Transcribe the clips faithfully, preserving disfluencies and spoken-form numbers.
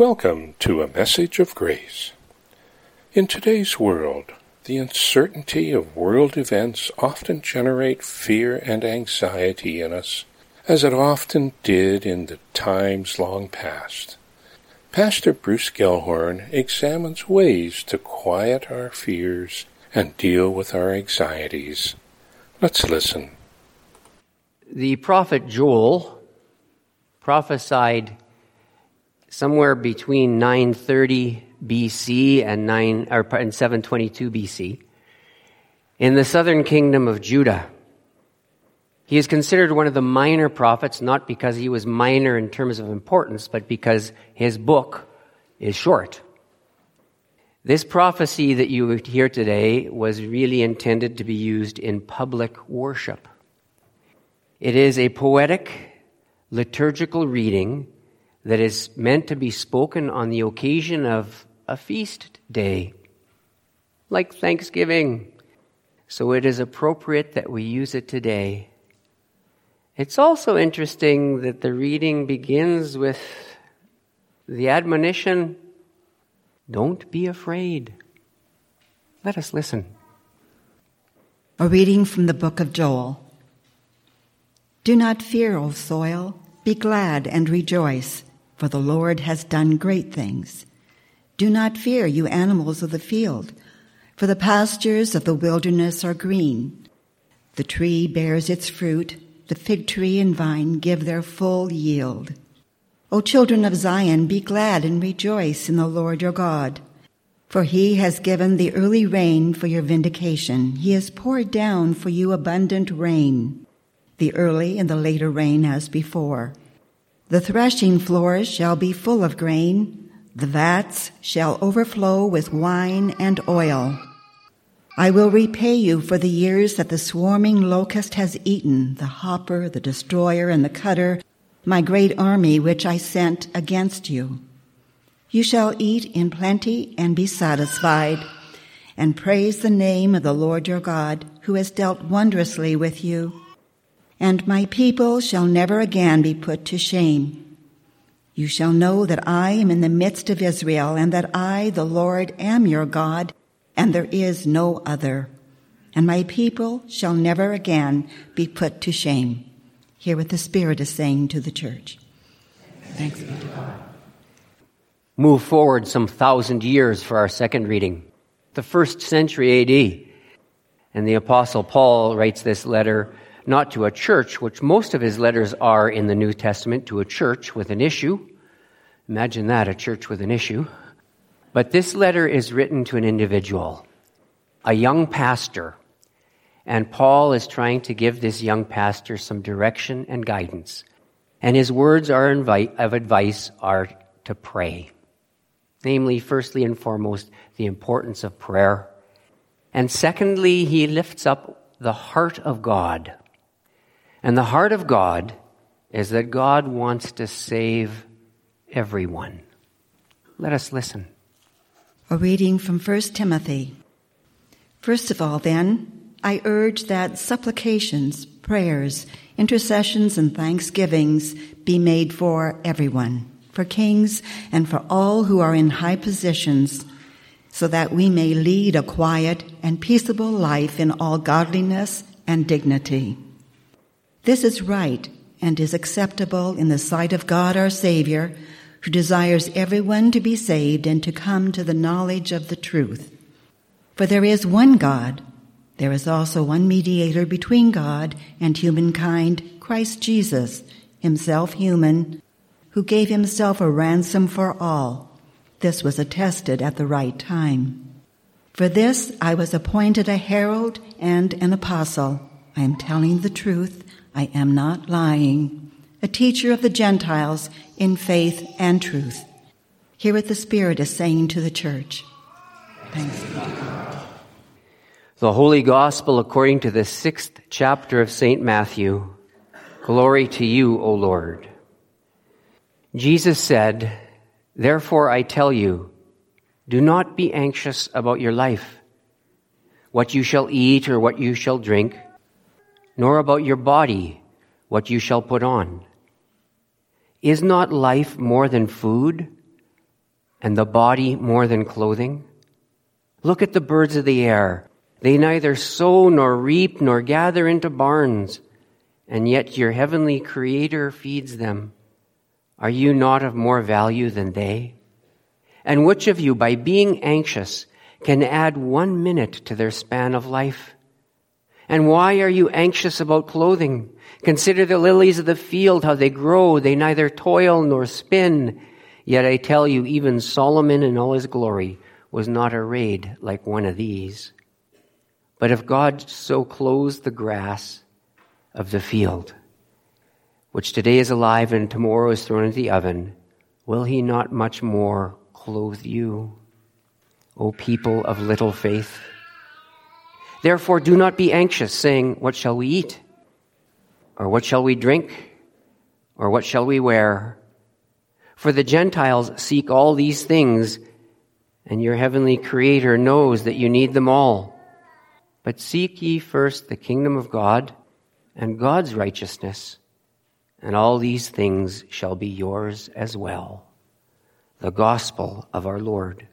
Welcome to A Message of Grace. In today's world, the uncertainty of world events often generate fear and anxiety in us, as it often did in the times long past. Pastor Bruce Gelhorn examines ways to quiet our fears and deal with our anxieties. Let's listen. The prophet Joel prophesied somewhere between nine thirty B C and nine or and seven twenty-two B C in the southern kingdom of Judah. He is considered one of the minor prophets, not because he was minor in terms of importance, but because his book is short. This prophecy that you hear today was really intended to be used in public worship. It is a poetic, liturgical reading that is meant to be spoken on the occasion of a feast day, like Thanksgiving. So it is appropriate that we use it today. It's also interesting that the reading begins with the admonition, "Don't be afraid." Let us listen. A reading from the book of Joel. "Do not fear, O soil. Be glad and rejoice, for the Lord has done great things. Do not fear, you animals of the field, for the pastures of the wilderness are green. The tree bears its fruit. The fig tree and vine give their full yield. O children of Zion, be glad and rejoice in the Lord your God, for he has given the early rain for your vindication. He has poured down for you abundant rain, the early and the later rain as before. The threshing floors shall be full of grain. The vats shall overflow with wine and oil. I will repay you for the years that the swarming locust has eaten, the hopper, the destroyer, and the cutter, my great army which I sent against you. You shall eat in plenty and be satisfied, and praise the name of the Lord your God, who has dealt wondrously with you. And my people shall never again be put to shame. You shall know that I am in the midst of Israel, and that I, the Lord, am your God, and there is no other. And my people shall never again be put to shame." Hear what the Spirit is saying to the church. Thanks be to God. Move forward some thousand years for our second reading, the first century A D. And the Apostle Paul writes this letter not to a church, which most of his letters are in the New Testament, to a church with an issue. Imagine that, a church with an issue. But this letter is written to an individual, a young pastor, and Paul is trying to give this young pastor some direction and guidance. And his words are invite, of advice are to pray. Namely, firstly and foremost, the importance of prayer. And secondly, he lifts up the heart of God. And the heart of God is that God wants to save everyone. Let us listen. A reading from First Timothy. "First of all, then, I urge that supplications, prayers, intercessions, and thanksgivings be made for everyone, for kings and for all who are in high positions, so that we may lead a quiet and peaceable life in all godliness and dignity. This is right and is acceptable in the sight of God our Savior, who desires everyone to be saved and to come to the knowledge of the truth. For there is one God. There is also one mediator between God and humankind, Christ Jesus, himself human, who gave himself a ransom for all. This was attested at the right time. For this I was appointed a herald and an apostle. I am telling the truth. I am not lying. A teacher of the Gentiles in faith and truth." Hear what the Spirit is saying to the church. Thanks be to God. The Holy Gospel according to the sixth chapter of Saint Matthew. Glory to you, O Lord. Jesus said, "Therefore I tell you, do not be anxious about your life, what you shall eat or what you shall drink, nor about your body, what you shall put on. Is not life more than food, and the body more than clothing? Look at the birds of the air. They neither sow nor reap nor gather into barns, and yet your heavenly Creator feeds them. Are you not of more value than they? And which of you, by being anxious, can add one minute to their span of life? And why are you anxious about clothing? Consider the lilies of the field, how they grow. They neither toil nor spin. Yet I tell you, even Solomon in all his glory was not arrayed like one of these. But if God so clothes the grass of the field, which today is alive and tomorrow is thrown into the oven, will he not much more clothe you, O people of little faith? Therefore do not be anxious, saying, what shall we eat? Or what shall we drink? Or what shall we wear? For the Gentiles seek all these things, and your heavenly Creator knows that you need them all. But seek ye first the kingdom of God and God's righteousness, and all these things shall be yours as well. The gospel of our Lord.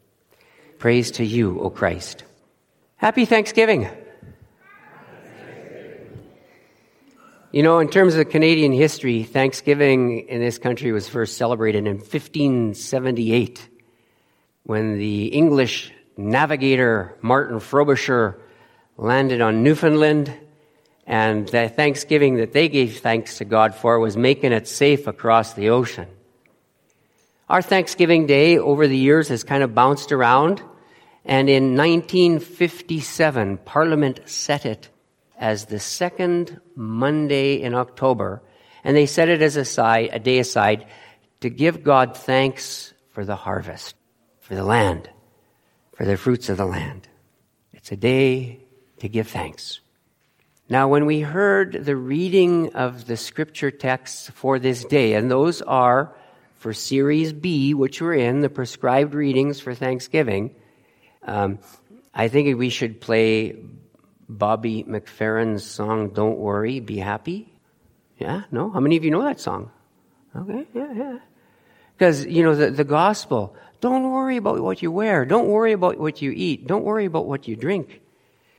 Praise to you, O Christ. Happy Thanksgiving. You know, in terms of Canadian history, Thanksgiving in this country was first celebrated in fifteen seventy-eight, when the English navigator Martin Frobisher landed on Newfoundland, and the Thanksgiving that they gave thanks to God for was making it safe across the ocean. Our Thanksgiving Day over the years has kind of bounced around, and in nineteen fifty-seven, Parliament set it as the second Monday in October, and they set it as aside, a day aside to give God thanks for the harvest, for the land, for the fruits of the land. It's a day to give thanks. Now, when we heard the reading of the scripture texts for this day, and those are for Series B, which we're in, the prescribed readings for Thanksgiving, um, I think we should play Bobby McFerrin's song, Don't Worry, Be Happy. Yeah? No? How many of you know that song? Okay, yeah, yeah. Because, you know, the, the gospel, don't worry about what you wear. Don't worry about what you eat. Don't worry about what you drink.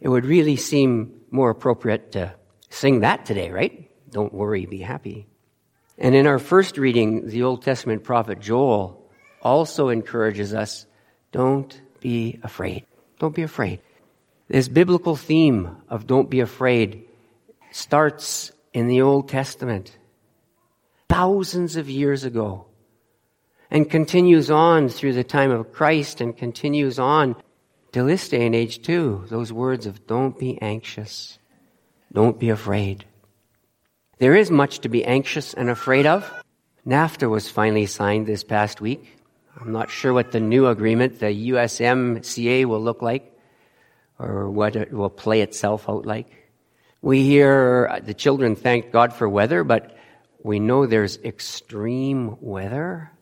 It would really seem more appropriate to sing that today, right? Don't worry, be happy. And in our first reading, the Old Testament prophet Joel also encourages us, don't be afraid. Don't be afraid. This biblical theme of don't be afraid starts in the Old Testament thousands of years ago and continues on through the time of Christ and continues on till this day and age too. Those words of don't be anxious, don't be afraid. There is much to be anxious and afraid of. NAFTA was finally signed this past week. I'm not sure what the new agreement, the U S M C A, will look like, or what it will play itself out like. We hear the children thank God for weather, but we know there's extreme weather,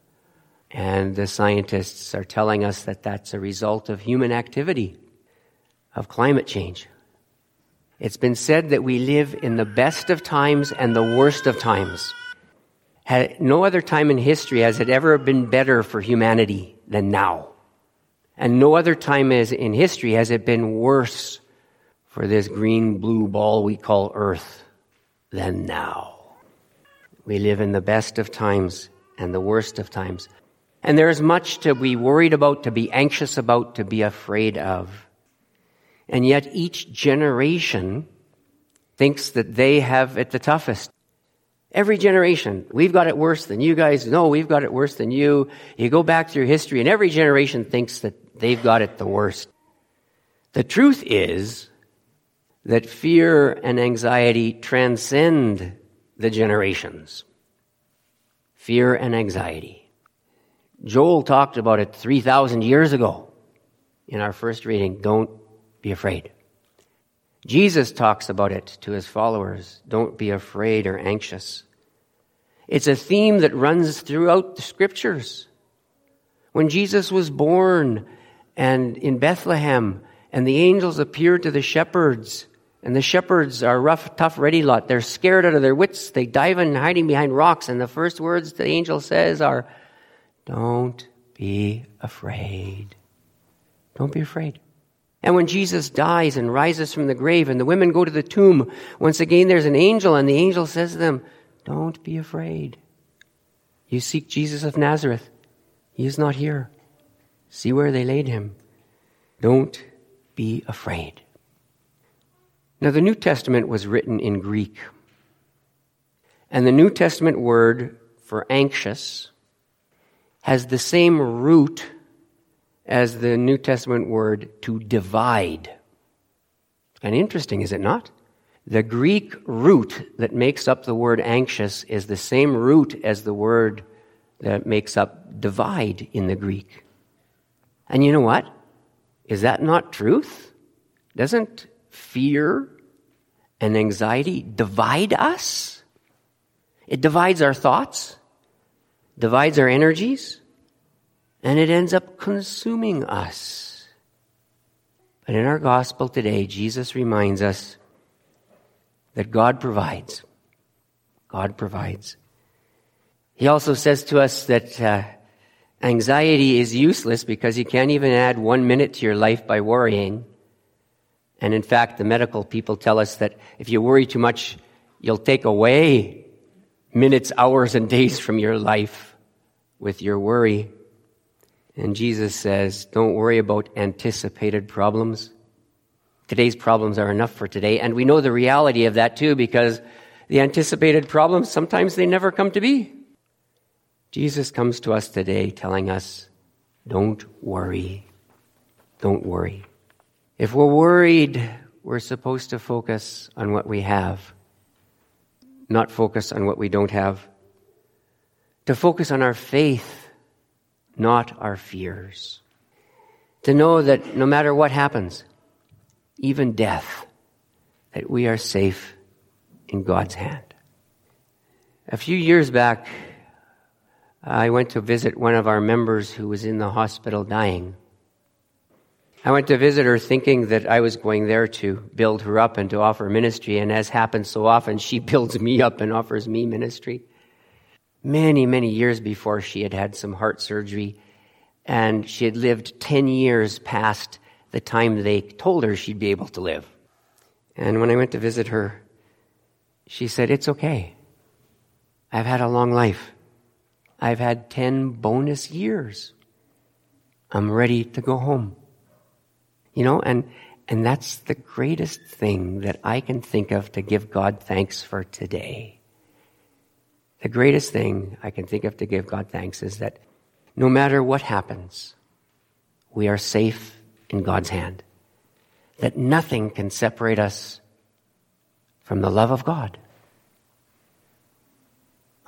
and the scientists are telling us that that's a result of human activity, of climate change. It's been said that we live in the best of times and the worst of times. No other time in history has it ever been better for humanity than now. And no other time is in history has it been worse for this green-blue ball we call Earth than now. We live in the best of times and the worst of times. And there is much to be worried about, to be anxious about, to be afraid of. And yet each generation thinks that they have it the toughest. Every generation, we've got it worse than you guys. No, we've got it worse than you. You go back through history, and every generation thinks that they've got it the worst. The truth is that fear and anxiety transcend the generations. Fear and anxiety. Joel talked about it three thousand years ago in our first reading. Don't be afraid. Jesus talks about it to his followers. Don't be afraid or anxious. It's a theme that runs throughout the scriptures. When Jesus was born and in Bethlehem, and the angels appeared to the shepherds, and the shepherds are a rough, tough, ready lot. They're scared out of their wits. They dive in, hiding behind rocks. And the first words the angel says are, don't be afraid. Don't be afraid. And when Jesus dies and rises from the grave and the women go to the tomb, once again there's an angel, and the angel says to them, don't be afraid. You seek Jesus of Nazareth. He is not here. See where they laid him. Don't be afraid. Now, the New Testament was written in Greek. And the New Testament word for anxious has the same root as the New Testament word to divide. And interesting, is it not? The Greek root that makes up the word anxious is the same root as the word that makes up divide in the Greek. And you know what? Is that not truth? Doesn't fear and anxiety divide us? It divides our thoughts, divides our energies, and it ends up consuming us. But in our gospel today, Jesus reminds us that God provides. God provides. He also says to us that uh, anxiety is useless because you can't even add one minute to your life by worrying. And in fact, the medical people tell us that if you worry too much, you'll take away minutes, hours, and days from your life with your worry. And Jesus says, don't worry about anticipated problems. Today's problems are enough for today. And we know the reality of that too, because the anticipated problems, sometimes they never come to be. Jesus comes to us today telling us, don't worry. Don't worry. If we're worried, we're supposed to focus on what we have, not focus on what we don't have. To focus on our faith, not our fears. To know that no matter what happens, even death, that we are safe in God's hand. A few years back, I went to visit one of our members who was in the hospital dying. I went to visit her thinking that I was going there to build her up and to offer ministry, and as happens so often, she builds me up and offers me ministry. Many, many years before, she had had some heart surgery, and she had lived ten years past the time they told her she'd be able to live. And when I went to visit her, she said, it's okay. I've had a long life. I've had ten bonus years. I'm ready to go home. You know, and and that's the greatest thing that I can think of to give God thanks for today. The greatest thing I can think of to give God thanks is that no matter what happens, we are safe in God's hand. That nothing can separate us from the love of God.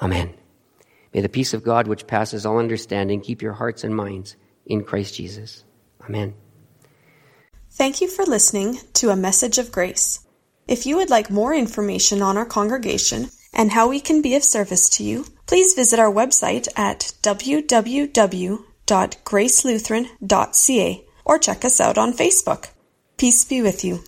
Amen. May the peace of God, which passes all understanding, keep your hearts and minds in Christ Jesus. Amen. Thank you for listening to A Message of Grace. If you would like more information on our congregation and how we can be of service to you, please visit our website at w w w dot grace lutheran dot c a or check us out on Facebook. Peace be with you.